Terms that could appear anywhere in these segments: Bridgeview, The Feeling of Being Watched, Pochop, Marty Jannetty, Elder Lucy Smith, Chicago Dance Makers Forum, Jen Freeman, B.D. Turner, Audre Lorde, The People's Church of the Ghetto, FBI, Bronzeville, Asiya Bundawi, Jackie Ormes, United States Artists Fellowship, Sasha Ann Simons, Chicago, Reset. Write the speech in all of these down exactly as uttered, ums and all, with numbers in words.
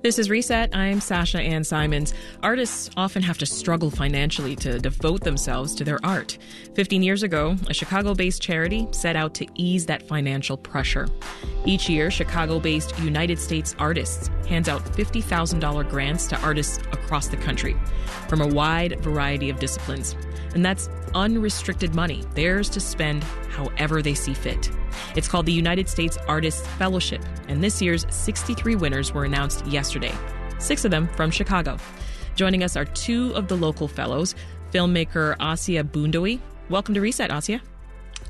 This is Reset. I'm Sasha Ann Simons. Artists often have to struggle financially to devote themselves to their art. Fifteen years ago, a Chicago-based charity set out to ease that financial pressure. Each year, Chicago-based United States Artists hands out fifty thousand dollars grants to artists across the country from a wide variety of disciplines. And that's unrestricted money, theirs to spend however they see fit. It's called the United States Artists Fellowship, and this year's sixty-three winners were announced yesterday, six of them from Chicago. Joining us are two of the local fellows, filmmaker Asiya Bundawi. Welcome to Reset, Asiya.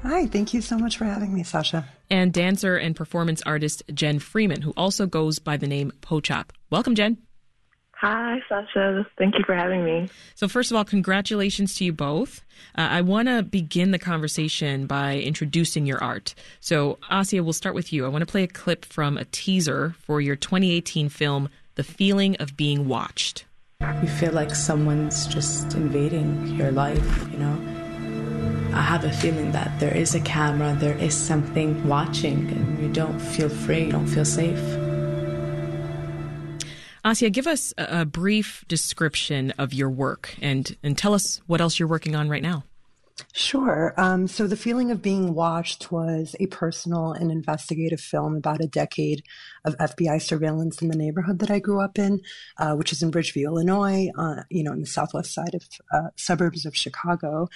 Hi, thank you so much for having me, Sasha. And dancer and performance artist Jen Freeman, who also goes by the name Pochop. Welcome, Jen. Hi, Sasha. Thank you for having me. So first of all, congratulations to you both. Uh, I want to begin the conversation by introducing your art. So Asiya, we'll start with you. I want to play a clip from a teaser for your twenty eighteen film, The Feeling of Being Watched. You feel like someone's just invading your life, you know? I have a feeling that there is a camera, there is something watching, and you don't feel free, you don't feel safe. Asiya, give us a brief description of your work and, and tell us what else you're working on right now. Sure. Um, so The Feeling of Being Watched was a personal and investigative film about a decade of F B I surveillance in the neighborhood that I grew up in, uh, which is in Bridgeview, Illinois, uh, you know, in the southwest side of uh, suburbs of Chicago.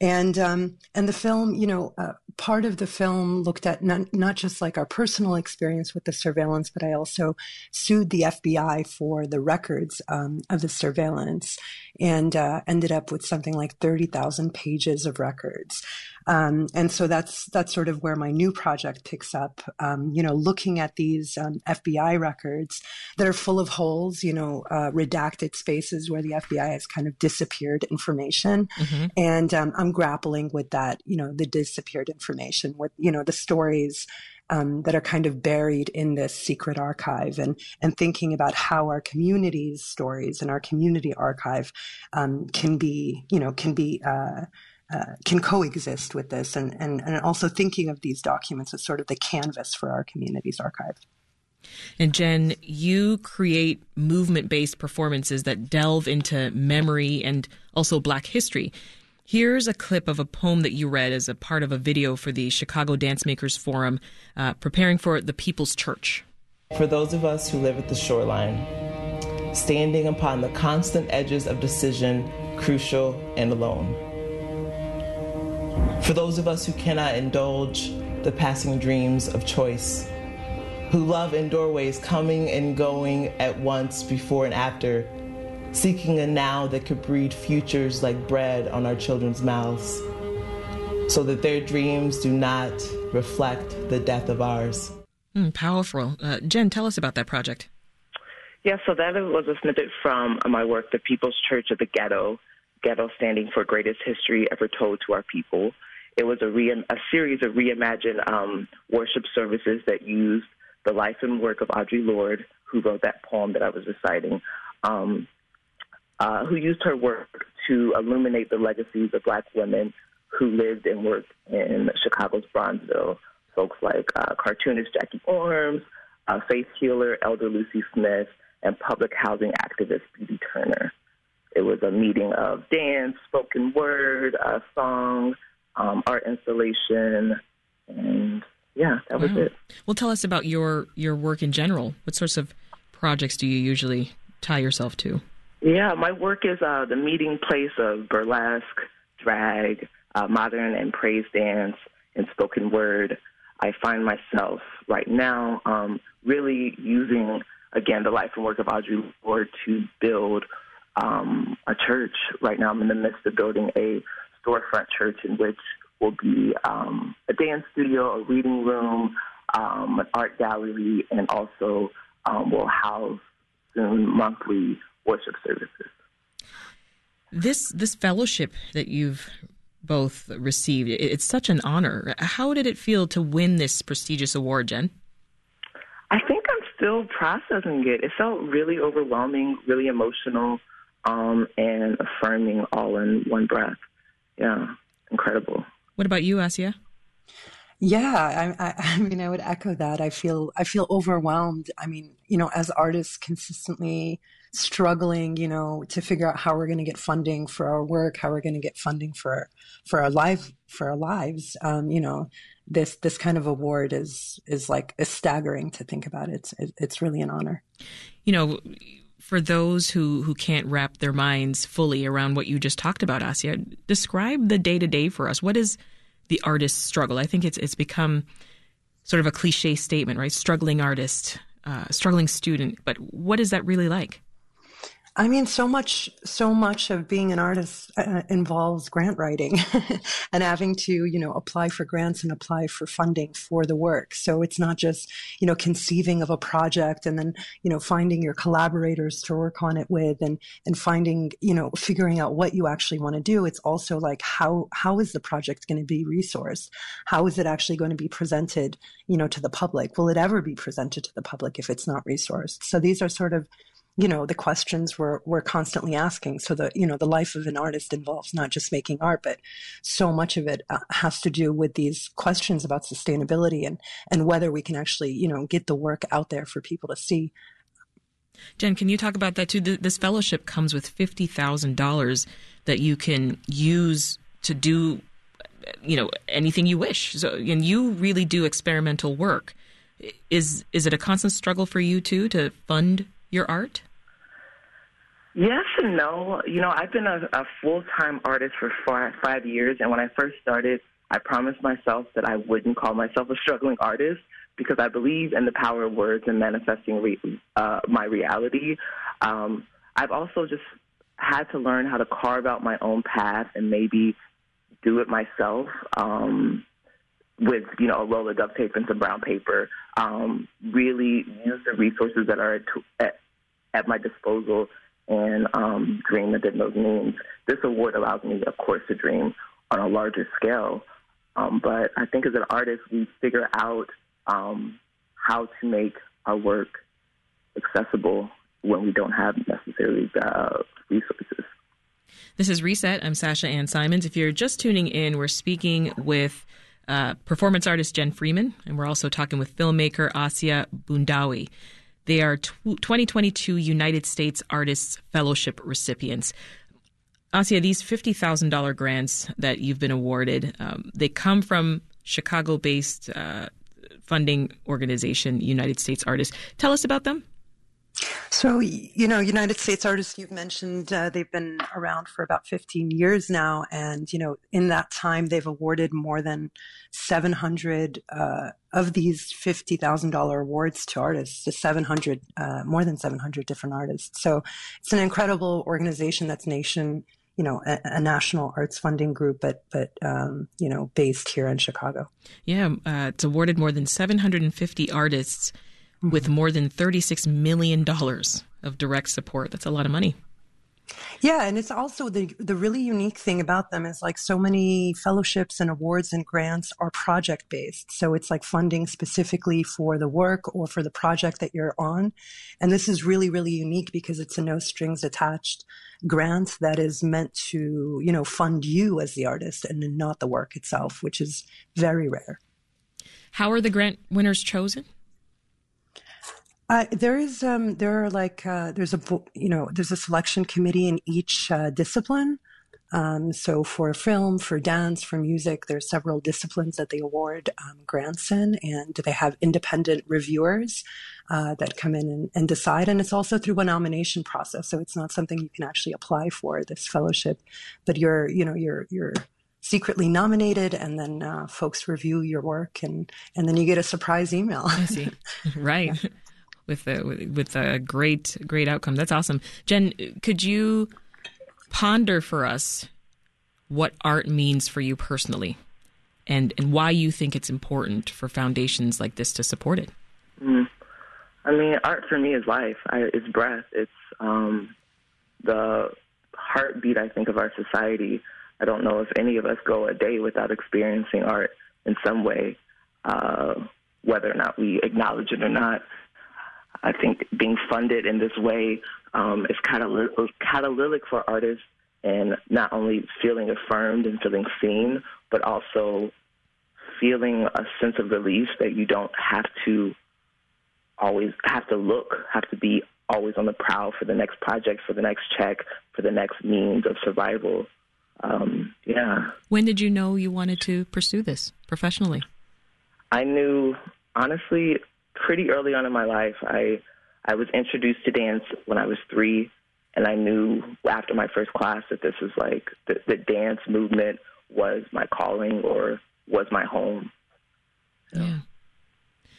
And um, and the film, you know, uh, part of the film looked at not, not just like our personal experience with the surveillance, but I also sued the F B I for the records um, of the surveillance and uh, ended up with something like thirty thousand pages of records. Um, and so that's that's sort of where my new project picks up, um, you know, looking at these um, F B I records that are full of holes, you know, uh, redacted spaces where the F B I has kind of disappeared information. Mm-hmm. And um, I'm grappling with that, you know, the disappeared information with, you know, the stories Um, that are kind of buried in this secret archive, and and thinking about how our community's stories and our community archive um, can be, you know, can be uh, uh, can coexist with this, and, and and also thinking of these documents as sort of the canvas for our community's archive. And Jen, you create movement-based performances that delve into memory and also Black history. Here's a clip of a poem that you read as a part of a video for the Chicago Dance Makers Forum, uh, preparing for the People's Church. For those of us who live at the shoreline, standing upon the constant edges of decision, crucial and alone. For those of us who cannot indulge the passing dreams of choice, who love in doorways coming and going at once, before and after, seeking a now that could breed futures like bread on our children's mouths, so that their dreams do not reflect the death of ours. Mm, powerful. Uh, Jen, tell us about that project. Yes, yeah, so that was a snippet from my work, The People's Church of the Ghetto, Ghetto standing for Greatest History Ever Told to Our People. It was a, re- a series of reimagined um, worship services that used the life and work of Audre Lorde, who wrote that poem that I was reciting, um, Uh, who used her work to illuminate the legacies of Black women who lived and worked in Chicago's Bronzeville. Folks like uh, cartoonist Jackie Ormes, uh, faith healer Elder Lucy Smith, and public housing activist B D Turner. It was a meeting of dance, spoken word, uh, song, um, art installation, and yeah, that was wow. it. Well, tell us about your, your work in general. What sorts of projects do you usually tie yourself to? Yeah, my work is uh, the meeting place of burlesque, drag, uh, modern and praise dance, and spoken word. I find myself right now um, really using, again, the life and work of Audre Lorde to build um, a church. Right now I'm in the midst of building a storefront church in which will be um, a dance studio, a reading room, um, an art gallery, and also um, will house soon monthly worship services. This this fellowship that you've both received, it's such an honor. How did it feel to win this prestigious award, Jen? I think I'm still processing it. It felt really overwhelming, really emotional, um, and affirming all in one breath. Yeah, incredible. What about you, Asiya? Yeah, I, I, I mean, I would echo that. I feel I feel overwhelmed. I mean, you know, as artists consistently struggling, you know, to figure out how we're going to get funding for our work, how we're going to get funding for for our life, for our lives. Um, you know, this this kind of award is is like is staggering to think about. It's it's really an honor. You know, for those who, who can't wrap their minds fully around what you just talked about, Asiya, describe the day to day for us. What is the artist's struggle? I think it's it's become sort of a cliche statement, right? Struggling artist, uh, struggling student. But what is that really like? I mean, so much, so much of being an artist uh, involves grant writing and having to, you know, apply for grants and apply for funding for the work. So it's not just, you know, conceiving of a project and then, you know, finding your collaborators to work on it with and, and finding, you know, figuring out what you actually want to do. It's also like, how, how is the project going to be resourced? How is it actually going to be presented, you know, to the public? Will it ever be presented to the public if it's not resourced? So these are sort of, you know, the questions we're, we're constantly asking. So the, you know, the life of an artist involves not just making art, but so much of it uh, has to do with these questions about sustainability and, and whether we can actually, you know, get the work out there for people to see. Jen, can you talk about that too? Th- this fellowship comes with fifty thousand dollars that you can use to do, you know, anything you wish. So, and you really do experimental work. Is, is it a constant struggle for you too, to fund your art? Yes and no. You know, I've been a, a full-time artist for four, five years, and when I first started, I promised myself that I wouldn't call myself a struggling artist because I believe in the power of words and manifesting re, uh, my reality. Um, I've also just had to learn how to carve out my own path and maybe do it myself um, with, you know, a roll of duct tape and some brown paper, um, really use the resources that are at at my disposal and um, dream within those means. This award allows me, of course, to dream on a larger scale. Um, but I think as an artist, we figure out um, how to make our work accessible when we don't have necessarily the resources. This is Reset. I'm Sasha Ann Simons. If you're just tuning in, we're speaking with uh, performance artist Jen Freeman, and we're also talking with filmmaker Asiya Bundawi. They are twenty twenty-two United States Artists Fellowship recipients. Asiya, these fifty thousand dollars grants that you've been awarded, um, they come from Chicago-based uh, funding organization, United States Artists. Tell us about them. So, you know, United States Artists, you've mentioned, uh, they've been around for about fifteen years now. And, you know, in that time, they've awarded more than seven hundred uh, of these fifty thousand dollars awards to artists, to seven hundred, uh, more than seven hundred different artists. So it's an incredible organization that's nation, you know, a, a national arts funding group, but, but um, you know, based here in Chicago. Yeah, uh, it's awarded more than seven hundred fifty artists with more than thirty-six million dollars of direct support. That's a lot of money. Yeah, and it's also the the really unique thing about them is like so many fellowships and awards and grants are project-based. So it's like funding specifically for the work or for the project that you're on. And this is really, really unique because it's a no-strings-attached grant that is meant to, you know, fund you as the artist and not the work itself, which is very rare. How are the grant winners chosen? Uh, there is, um, there are like, uh, there's a, you know, there's a selection committee in each uh, discipline. Um, so for film, for dance, for music, there's several disciplines that they award um, grants in, and they have independent reviewers uh, that come in and, and decide. And it's also through a nomination process, so it's not something you can actually apply for, this fellowship, but you're, you know, you're you're secretly nominated, and then uh, folks review your work, and and then you get a surprise email. I see, right. Yeah. With a, with a great, great outcome. That's awesome. Jen, could you ponder for us what art means for you personally and, and why you think it's important for foundations like this to support it? Mm. I mean, art for me is life. I, it's breath. It's um, the heartbeat, I think, of our society. I don't know if any of us go a day without experiencing art in some way, uh, whether or not we acknowledge it or not. I think being funded in this way um, is catal- catalytic for artists in not only feeling affirmed and feeling seen, but also feeling a sense of release that you don't have to always have to look, have to be always on the prowl for the next project, for the next check, for the next means of survival. Um, yeah. When did you know you wanted to pursue this professionally? I knew, honestly, pretty early on in my life. I I was introduced to dance when I was three, and I knew after my first class that this was like the, the dance movement was my calling or was my home. So. Yeah.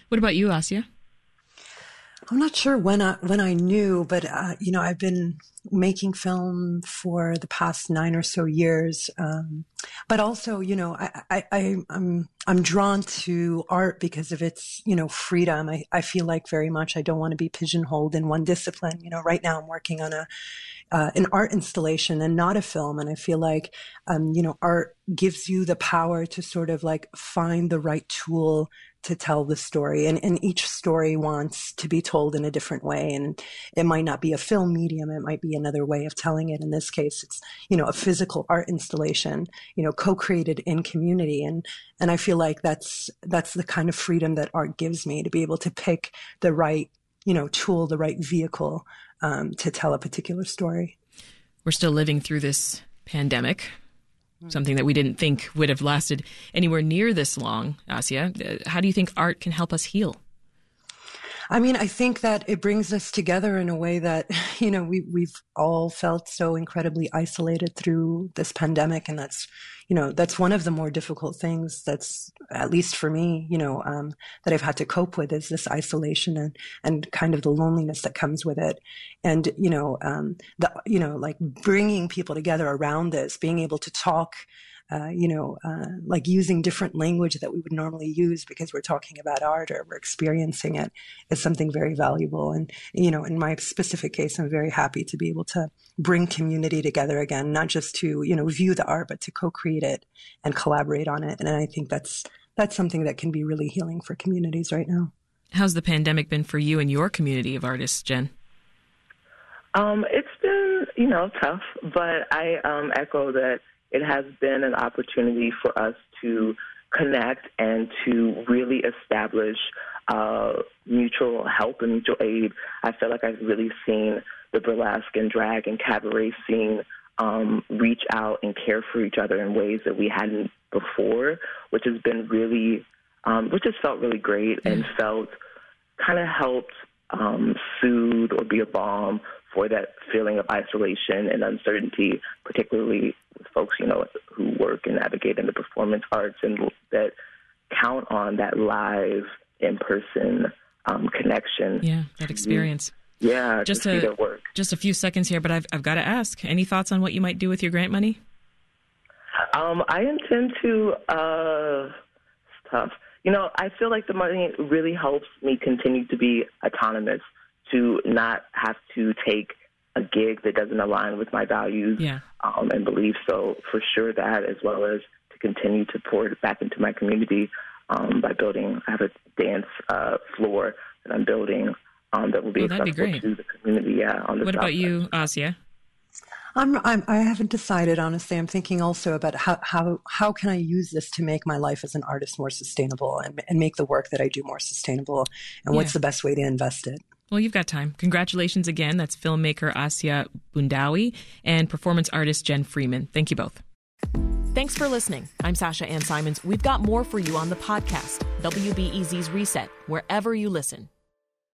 What about you, Asiya? I'm not sure when I when I knew, but uh, you know, I've been making film for the past nine or so years. Um, but also, you know, I, I, I I'm I'm drawn to art because of its, you know, freedom. I, I feel like very much I don't want to be pigeonholed in one discipline. You know, right now I'm working on a uh, an art installation and not a film, and I feel like um, you know, art gives you the power to sort of like find the right tool to tell the story, and, and each story wants to be told in a different way. And it might not be a film medium. It might be another way of telling it. In this case, it's, you know, a physical art installation, you know, co-created in community. And, and I feel like that's, that's the kind of freedom that art gives me, to be able to pick the right, you know, tool, the right vehicle, um, to tell a particular story. We're still living through this pandemic, something that we didn't think would have lasted anywhere near this long. Asiya, how do you think art can help us heal? I mean, I think that it brings us together in a way that, you know, we, we've all felt so incredibly isolated through this pandemic. And that's, you know, that's one of the more difficult things that's, at least for me, you know, um, that I've had to cope with, is this isolation and, and kind of the loneliness that comes with it. And, you know, um, the, you know, like bringing people together around this, being able to talk, Uh, you know, uh, like using different language that we would normally use because we're talking about art or we're experiencing it, is something very valuable. And, you know, in my specific case, I'm very happy to be able to bring community together again, not just to, you know, view the art, but to co-create it and collaborate on it. And I think that's, that's something that can be really healing for communities right now. How's the pandemic been for you and your community of artists, Jen? Um, it's been, you know, tough, but I um, echo that it has been an opportunity for us to connect and to really establish uh, mutual help and mutual aid. I feel like I've really seen the burlesque and drag and cabaret scene um, reach out and care for each other in ways that we hadn't before, which has been really, um, which has felt really great mm. and felt kind of helped um, soothe or be a balm for that feeling of isolation and uncertainty, particularly with folks, you know, who work and navigate in the performance arts and that count on that live in-person um, connection. Yeah, that experience. Yeah, just to a, see their work. Just a few seconds here, but I've, I've got to ask, any thoughts on what you might do with your grant money? Um, I intend to, uh, it's tough. You know, I feel like the money really helps me continue to be autonomous, to not have to take a gig that doesn't align with my values yeah. um, and beliefs. So for sure that, as well as to continue to pour it back into my community um, by building, I have a dance uh, floor that I'm building um, that will be oh, accessible be to the community. Yeah, on the what about side. You, Asiya? I'm, I'm, I haven't decided, honestly. I'm thinking also about how, how, how can I use this to make my life as an artist more sustainable and, and make the work that I do more sustainable, and yeah. what's the best way to invest it. Well, you've got time. Congratulations again. That's filmmaker Asiya Bundawi and performance artist Jen Freeman. Thank you both. Thanks for listening. I'm Sasha Ann Simons. We've got more for you on the podcast, W B E Z's Reset, wherever you listen.